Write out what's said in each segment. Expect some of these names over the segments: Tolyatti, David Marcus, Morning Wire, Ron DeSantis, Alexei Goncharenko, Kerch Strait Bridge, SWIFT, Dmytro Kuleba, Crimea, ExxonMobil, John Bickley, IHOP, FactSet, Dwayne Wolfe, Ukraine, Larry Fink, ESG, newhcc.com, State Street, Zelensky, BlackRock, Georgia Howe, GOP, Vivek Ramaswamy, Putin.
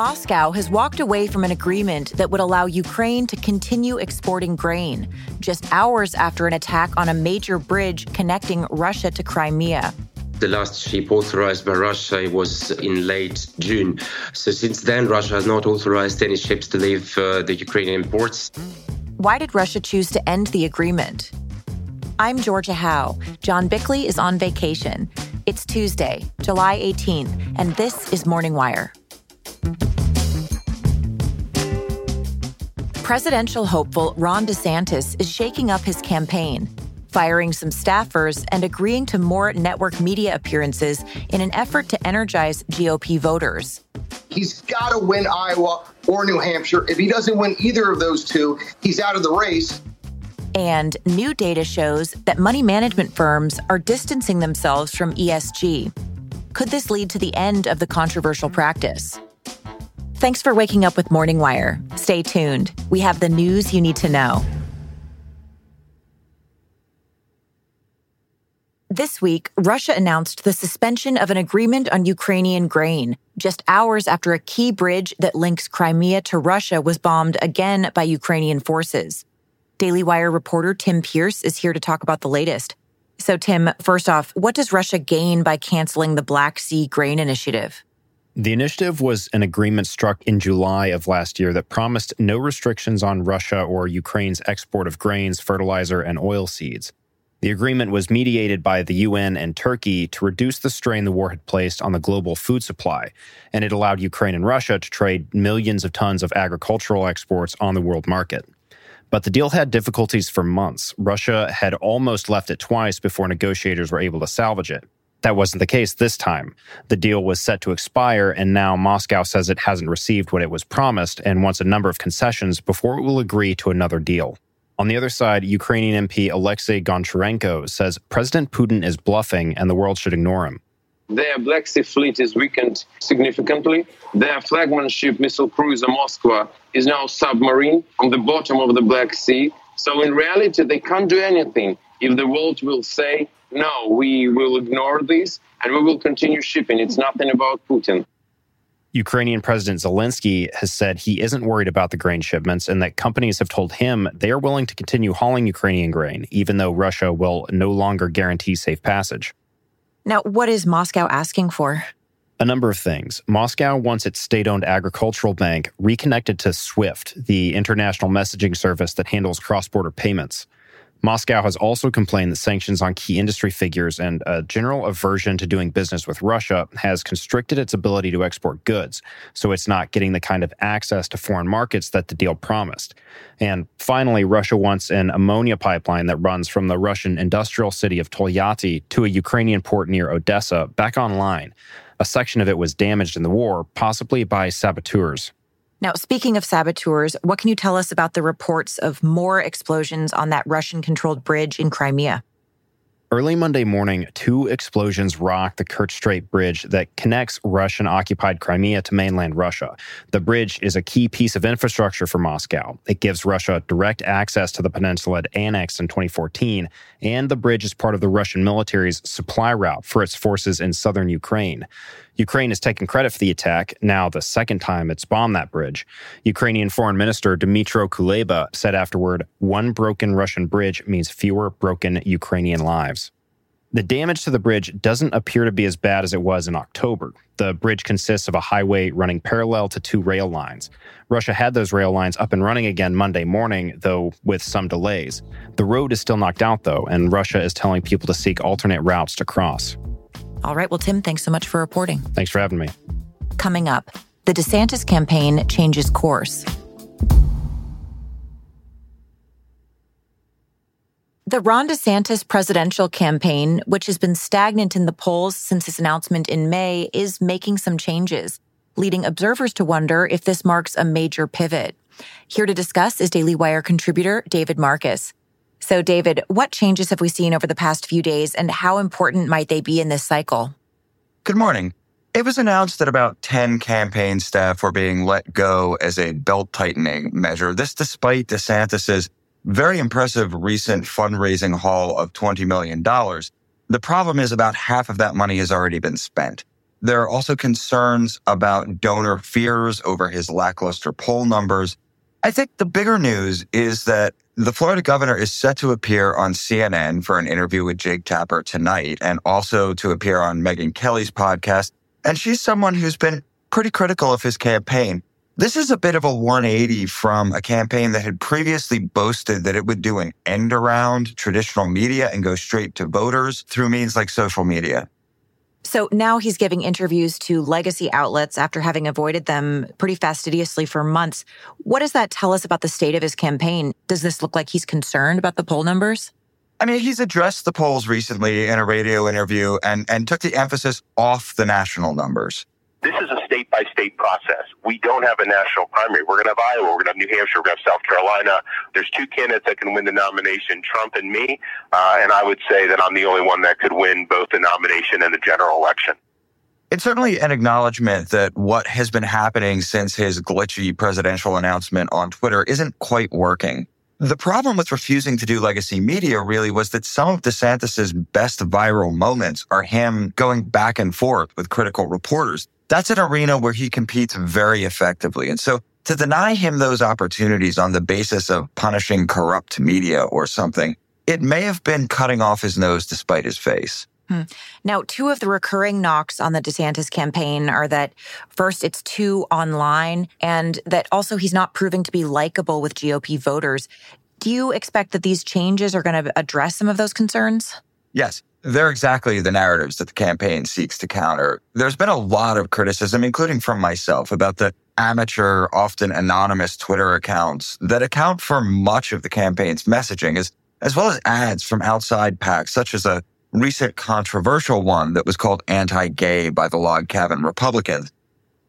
Moscow has walked away from an agreement that would allow Ukraine to continue exporting grain, just hours after an attack on a major bridge connecting Russia to Crimea. The last ship authorized by Russia was in late June. So since then, Russia has not authorized any ships to leave the Ukrainian ports. Why did Russia choose to end the agreement? I'm Georgia Howe. John Bickley is on vacation. It's Tuesday, July 18th, and this is Morning Wire. Presidential hopeful Ron DeSantis is shaking up his campaign, firing some staffers and agreeing to more network media appearances in an effort to energize GOP voters. He's got to win Iowa or New Hampshire. If he doesn't win either of those two, he's out of the race. And new data shows that money management firms are distancing themselves from ESG. Could this lead to the end of the controversial practice? Thanks for waking up with Morning Wire. Stay tuned. We have the news you need to know. This week, Russia announced the suspension of an agreement on Ukrainian grain, just hours after a key bridge that links Crimea to Russia was bombed again by Ukrainian forces. Daily Wire reporter Tim Pierce is here to talk about the latest. So, Tim, first off, what does Russia gain by canceling the Black Sea Grain Initiative? The initiative was an agreement struck in July of last year that promised no restrictions on Russia or Ukraine's export of grains, fertilizer, and oilseeds. The agreement was mediated by the UN and Turkey to reduce the strain the war had placed on the global food supply, and it allowed Ukraine and Russia to trade millions of tons of agricultural exports on the world market. But the deal had difficulties for months. Russia had almost left it twice before negotiators were able to salvage it. That wasn't the case this time. The deal was set to expire, and now Moscow says it hasn't received what it was promised and wants a number of concessions before it will agree to another deal. On the other side, Ukrainian MP Alexei Goncharenko says President Putin is bluffing and the world should ignore him. Their Black Sea fleet is weakened significantly. Their flagmanship missile cruiser Moskva is now submarine on the bottom of the Black Sea. So in reality, they can't do anything if the world will say, no, we will ignore this and we will continue shipping. It's nothing about Putin. Ukrainian President Zelensky has said he isn't worried about the grain shipments and that companies have told him they are willing to continue hauling Ukrainian grain, even though Russia will no longer guarantee safe passage. Now, what is Moscow asking for? A number of things. Moscow wants its state-owned agricultural bank reconnected to SWIFT, the international messaging service that handles cross-border payments. Moscow has also complained that sanctions on key industry figures and a general aversion to doing business with Russia has constricted its ability to export goods, so it's not getting the kind of access to foreign markets that the deal promised. And finally, Russia wants an ammonia pipeline that runs from the Russian industrial city of Tolyatti to a Ukrainian port near Odessa back online. A section of it was damaged in the war, possibly by saboteurs. Now, speaking of saboteurs, what can you tell us about the reports of more explosions on that Russian-controlled bridge in Crimea? Early Monday morning, two explosions rocked the Kerch Strait Bridge that connects Russian-occupied Crimea to mainland Russia. The bridge is a key piece of infrastructure for Moscow. It gives Russia direct access to the peninsula it annexed in 2014, and the bridge is part of the Russian military's supply route for its forces in southern Ukraine. Ukraine is taking credit for the attack, now the second time it's bombed that bridge. Ukrainian Foreign Minister Dmytro Kuleba said afterward, "One broken Russian bridge means fewer broken Ukrainian lives." The damage to the bridge doesn't appear to be as bad as it was in October. The bridge consists of a highway running parallel to two rail lines. Russia had those rail lines up and running again Monday morning, though with some delays. The road is still knocked out, though, and Russia is telling people to seek alternate routes to cross. All right. Well, Tim, thanks so much for reporting. Thanks for having me. Coming up, the DeSantis campaign changes course. The Ron DeSantis presidential campaign, which has been stagnant in the polls since his announcement in May, is making some changes, leading observers to wonder if this marks a major pivot. Here to discuss is Daily Wire contributor David Marcus. So, David, what changes have we seen over the past few days, and how important might they be in this cycle? Good morning. It was announced that about 10 campaign staff were being let go as a belt-tightening measure. This despite DeSantis's very impressive recent fundraising haul of $20 million. The problem is about half of that money has already been spent. There are also concerns about donor fears over his lackluster poll numbers. I think the bigger news is that the Florida governor is set to appear on CNN for an interview with Jake Tapper tonight and also to appear on Megyn Kelly's podcast. And she's someone who's been pretty critical of his campaign. This is a bit of a 180 from a campaign that had previously boasted that it would do an end around traditional media and go straight to voters through means like social media. So now he's giving interviews to legacy outlets after having avoided them pretty fastidiously for months. What does that tell us about the state of his campaign? Does this look like he's concerned about the poll numbers? I mean, he's addressed the polls recently in a radio interview and took the emphasis off the national numbers. This is a state-by-state process. We don't have a national primary. We're going to have Iowa, we're going to have New Hampshire, we're going to have South Carolina. There's two candidates that can win the nomination, Trump and me, and I would say that I'm the only one that could win both the nomination and the general election. It's certainly an acknowledgement that what has been happening since his glitchy presidential announcement on Twitter isn't quite working. The problem with refusing to do legacy media really was that some of DeSantis's best viral moments are him going back and forth with critical reporters. That's an arena where he competes very effectively. And so to deny him those opportunities on the basis of punishing corrupt media or something, it may have been cutting off his nose despite his face. Now, two of the recurring knocks on the DeSantis campaign are that, first, it's too online, and that also he's not proving to be likable with GOP voters. Do you expect that these changes are going to address some of those concerns? Yes. They're exactly the narratives that the campaign seeks to counter. There's been a lot of criticism, including from myself, about the amateur, often anonymous Twitter accounts that account for much of the campaign's messaging, as well as ads from outside PACs, such as a recent controversial one that was called anti-gay by the log cabin Republicans.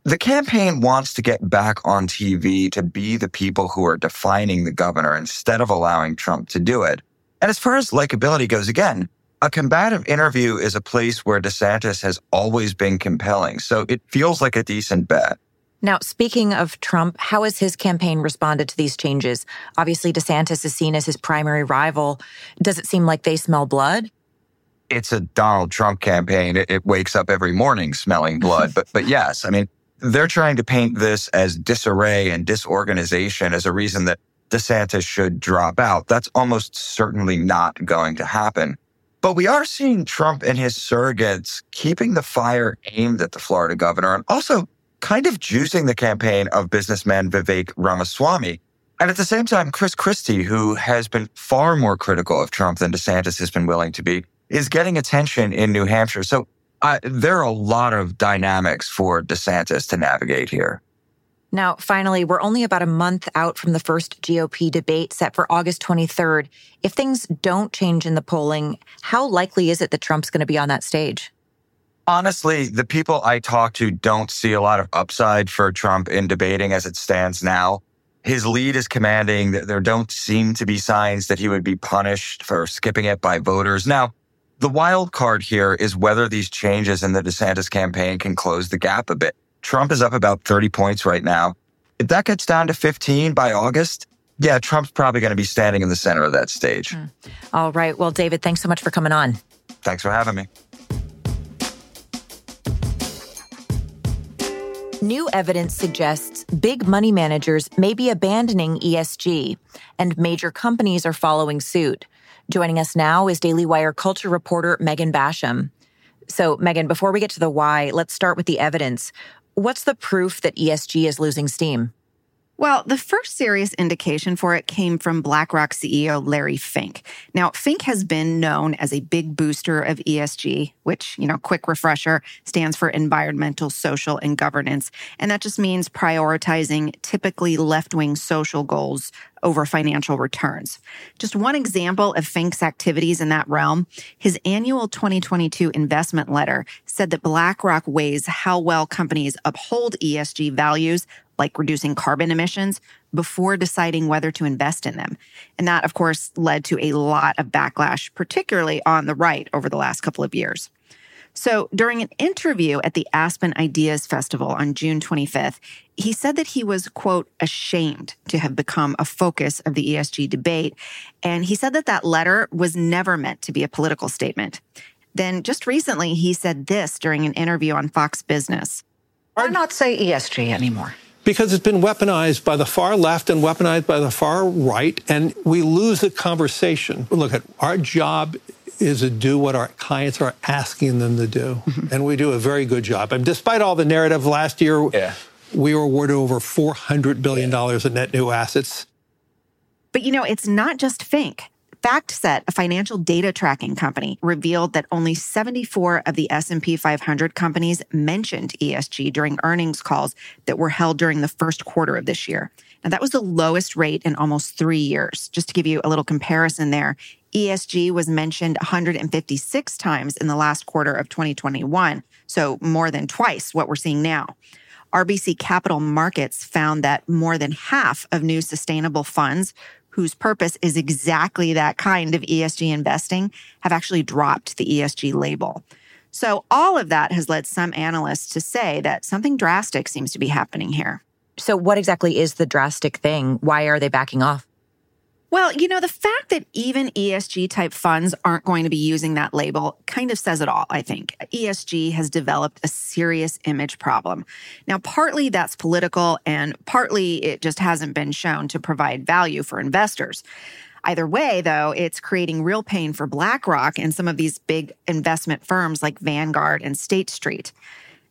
The campaign wants to get back on TV to be the people who are defining the governor instead of allowing Trump to do it. And as far as likability goes, again, a combative interview is a place where DeSantis has always been compelling, so it feels like a decent bet. Now, speaking of Trump, how has his campaign responded to these changes? Obviously, DeSantis is seen as his primary rival. Does it seem like they smell blood? It's a Donald Trump campaign. It wakes up every morning smelling blood. But yes, I mean, they're trying to paint this as disarray and disorganization as a reason that DeSantis should drop out. That's almost certainly not going to happen. But we are seeing Trump and his surrogates keeping the fire aimed at the Florida governor and also kind of juicing the campaign of businessman Vivek Ramaswamy. And at the same time, Chris Christie, who has been far more critical of Trump than DeSantis has been willing to be, is getting attention in New Hampshire. So there are a lot of dynamics for DeSantis to navigate here. Now, finally, we're only about a month out from the first GOP debate set for August 23rd. If things don't change in the polling, how likely is it that Trump's going to be on that stage? Honestly, the people I talk to don't see a lot of upside for Trump in debating as it stands now. His lead is commanding. There don't seem to be signs that he would be punished for skipping it by voters. Now, the wild card here is whether these changes in the DeSantis campaign can close the gap a bit. Trump is up about 30 points right now. If that gets down to 15 by August, yeah, Trump's probably going to be standing in the center of that stage. All right. Well, David, thanks so much for coming on. Thanks for having me. New evidence suggests big money managers may be abandoning ESG, and major companies are following suit. Joining us now is Daily Wire culture reporter Megan Basham. So, Megan, before we get to the why, let's start with the evidence. What's the proof that ESG is losing steam? Well, the first serious indication for it came from BlackRock CEO Larry Fink. Now, Fink has been known as a big booster of ESG, which, quick refresher, stands for environmental, social, and governance. And that just means prioritizing typically left-wing social goals over financial returns. Just one example of Fink's activities in that realm, his annual 2022 investment letter said that BlackRock weighs how well companies uphold ESG values, like reducing carbon emissions, before deciding whether to invest in them. And that, of course, led to a lot of backlash, particularly on the right over the last couple of years. So during an interview at the Aspen Ideas Festival on June 25th, he said that he was, quote, ashamed to have become a focus of the ESG debate. And he said that letter was never meant to be a political statement. Then just recently, he said this during an interview on Fox Business. Why not say ESG anymore? Because it's been weaponized by the far left and weaponized by the far right, and we lose the conversation. Look, at our job is to do what our clients are asking them to do, and we do a very good job. And despite all the narrative last year, we were awarded over $400 billion in net new assets. But, you know, it's not just Fink. FactSet, a financial data tracking company, revealed that only 74 of the S&P 500 companies mentioned ESG during earnings calls that were held during the first quarter of this year. And that was the lowest rate in almost 3 years. Just to give you a little comparison there, ESG was mentioned 156 times in the last quarter of 2021, so more than twice what we're seeing now. RBC Capital Markets found that more than half of new sustainable funds whose purpose is exactly that kind of ESG investing, have actually dropped the ESG label. So all of that has led some analysts to say that something drastic seems to be happening here. So what exactly is the drastic thing? Why are they backing off? Well, you know, the fact that even ESG-type funds aren't going to be using that label kind of says it all, I think. ESG has developed a serious image problem. Now, partly that's political, and partly it just hasn't been shown to provide value for investors. Either way, though, it's creating real pain for BlackRock and some of these big investment firms like Vanguard and State Street.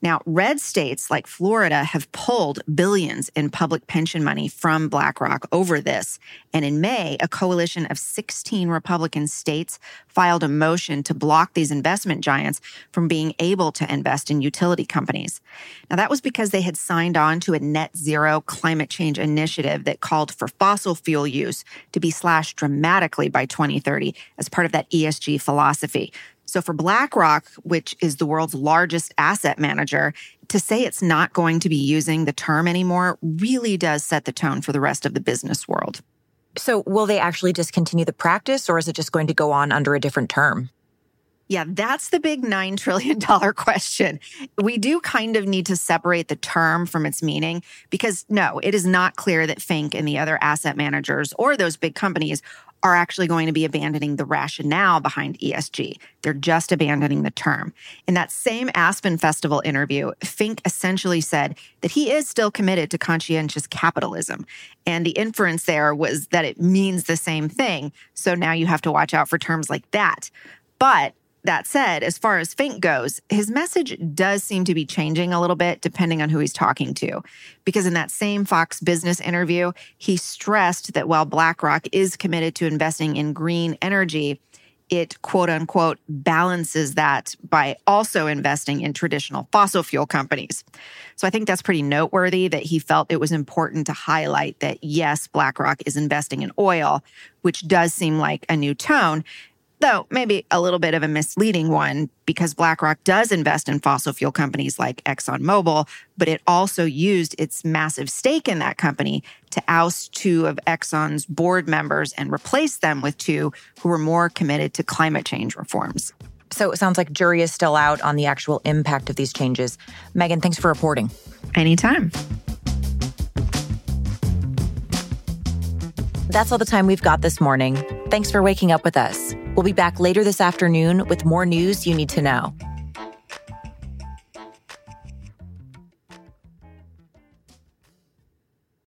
Now, red states like Florida have pulled billions in public pension money from BlackRock over this. And in May, a coalition of 16 Republican states filed a motion to block these investment giants from being able to invest in utility companies. Now, that was because they had signed on to a net zero climate change initiative that called for fossil fuel use to be slashed dramatically by 2030 as part of that ESG philosophy. So for BlackRock, which is the world's largest asset manager, to say it's not going to be using the term anymore really does set the tone for the rest of the business world. So will they actually discontinue the practice, or is it just going to go on under a different term? Yeah, that's the big $9 trillion question. We do kind of need to separate the term from its meaning because, no, it is not clear that Fink and the other asset managers or those big companies are actually going to be abandoning the rationale behind ESG. They're just abandoning the term. In that same Aspen Festival interview, Fink essentially said that he is still committed to conscientious capitalism. And the inference there was that it means the same thing. So now you have to watch out for terms like that. But that said, as far as Fink goes, his message does seem to be changing a little bit depending on who he's talking to. Because in that same Fox Business interview, he stressed that while BlackRock is committed to investing in green energy, it quote unquote balances that by also investing in traditional fossil fuel companies. So I think that's pretty noteworthy that he felt it was important to highlight that, yes, BlackRock is investing in oil, which does seem like a new tone. Though maybe a little bit of a misleading one, because BlackRock does invest in fossil fuel companies like ExxonMobil, but it also used its massive stake in that company to oust two of Exxon's board members and replace them with two who were more committed to climate change reforms. So it sounds like jury is still out on the actual impact of these changes. Megan, thanks for reporting. Anytime. That's all the time we've got this morning. Thanks for waking up with us. We'll be back later this afternoon with more news you need to know.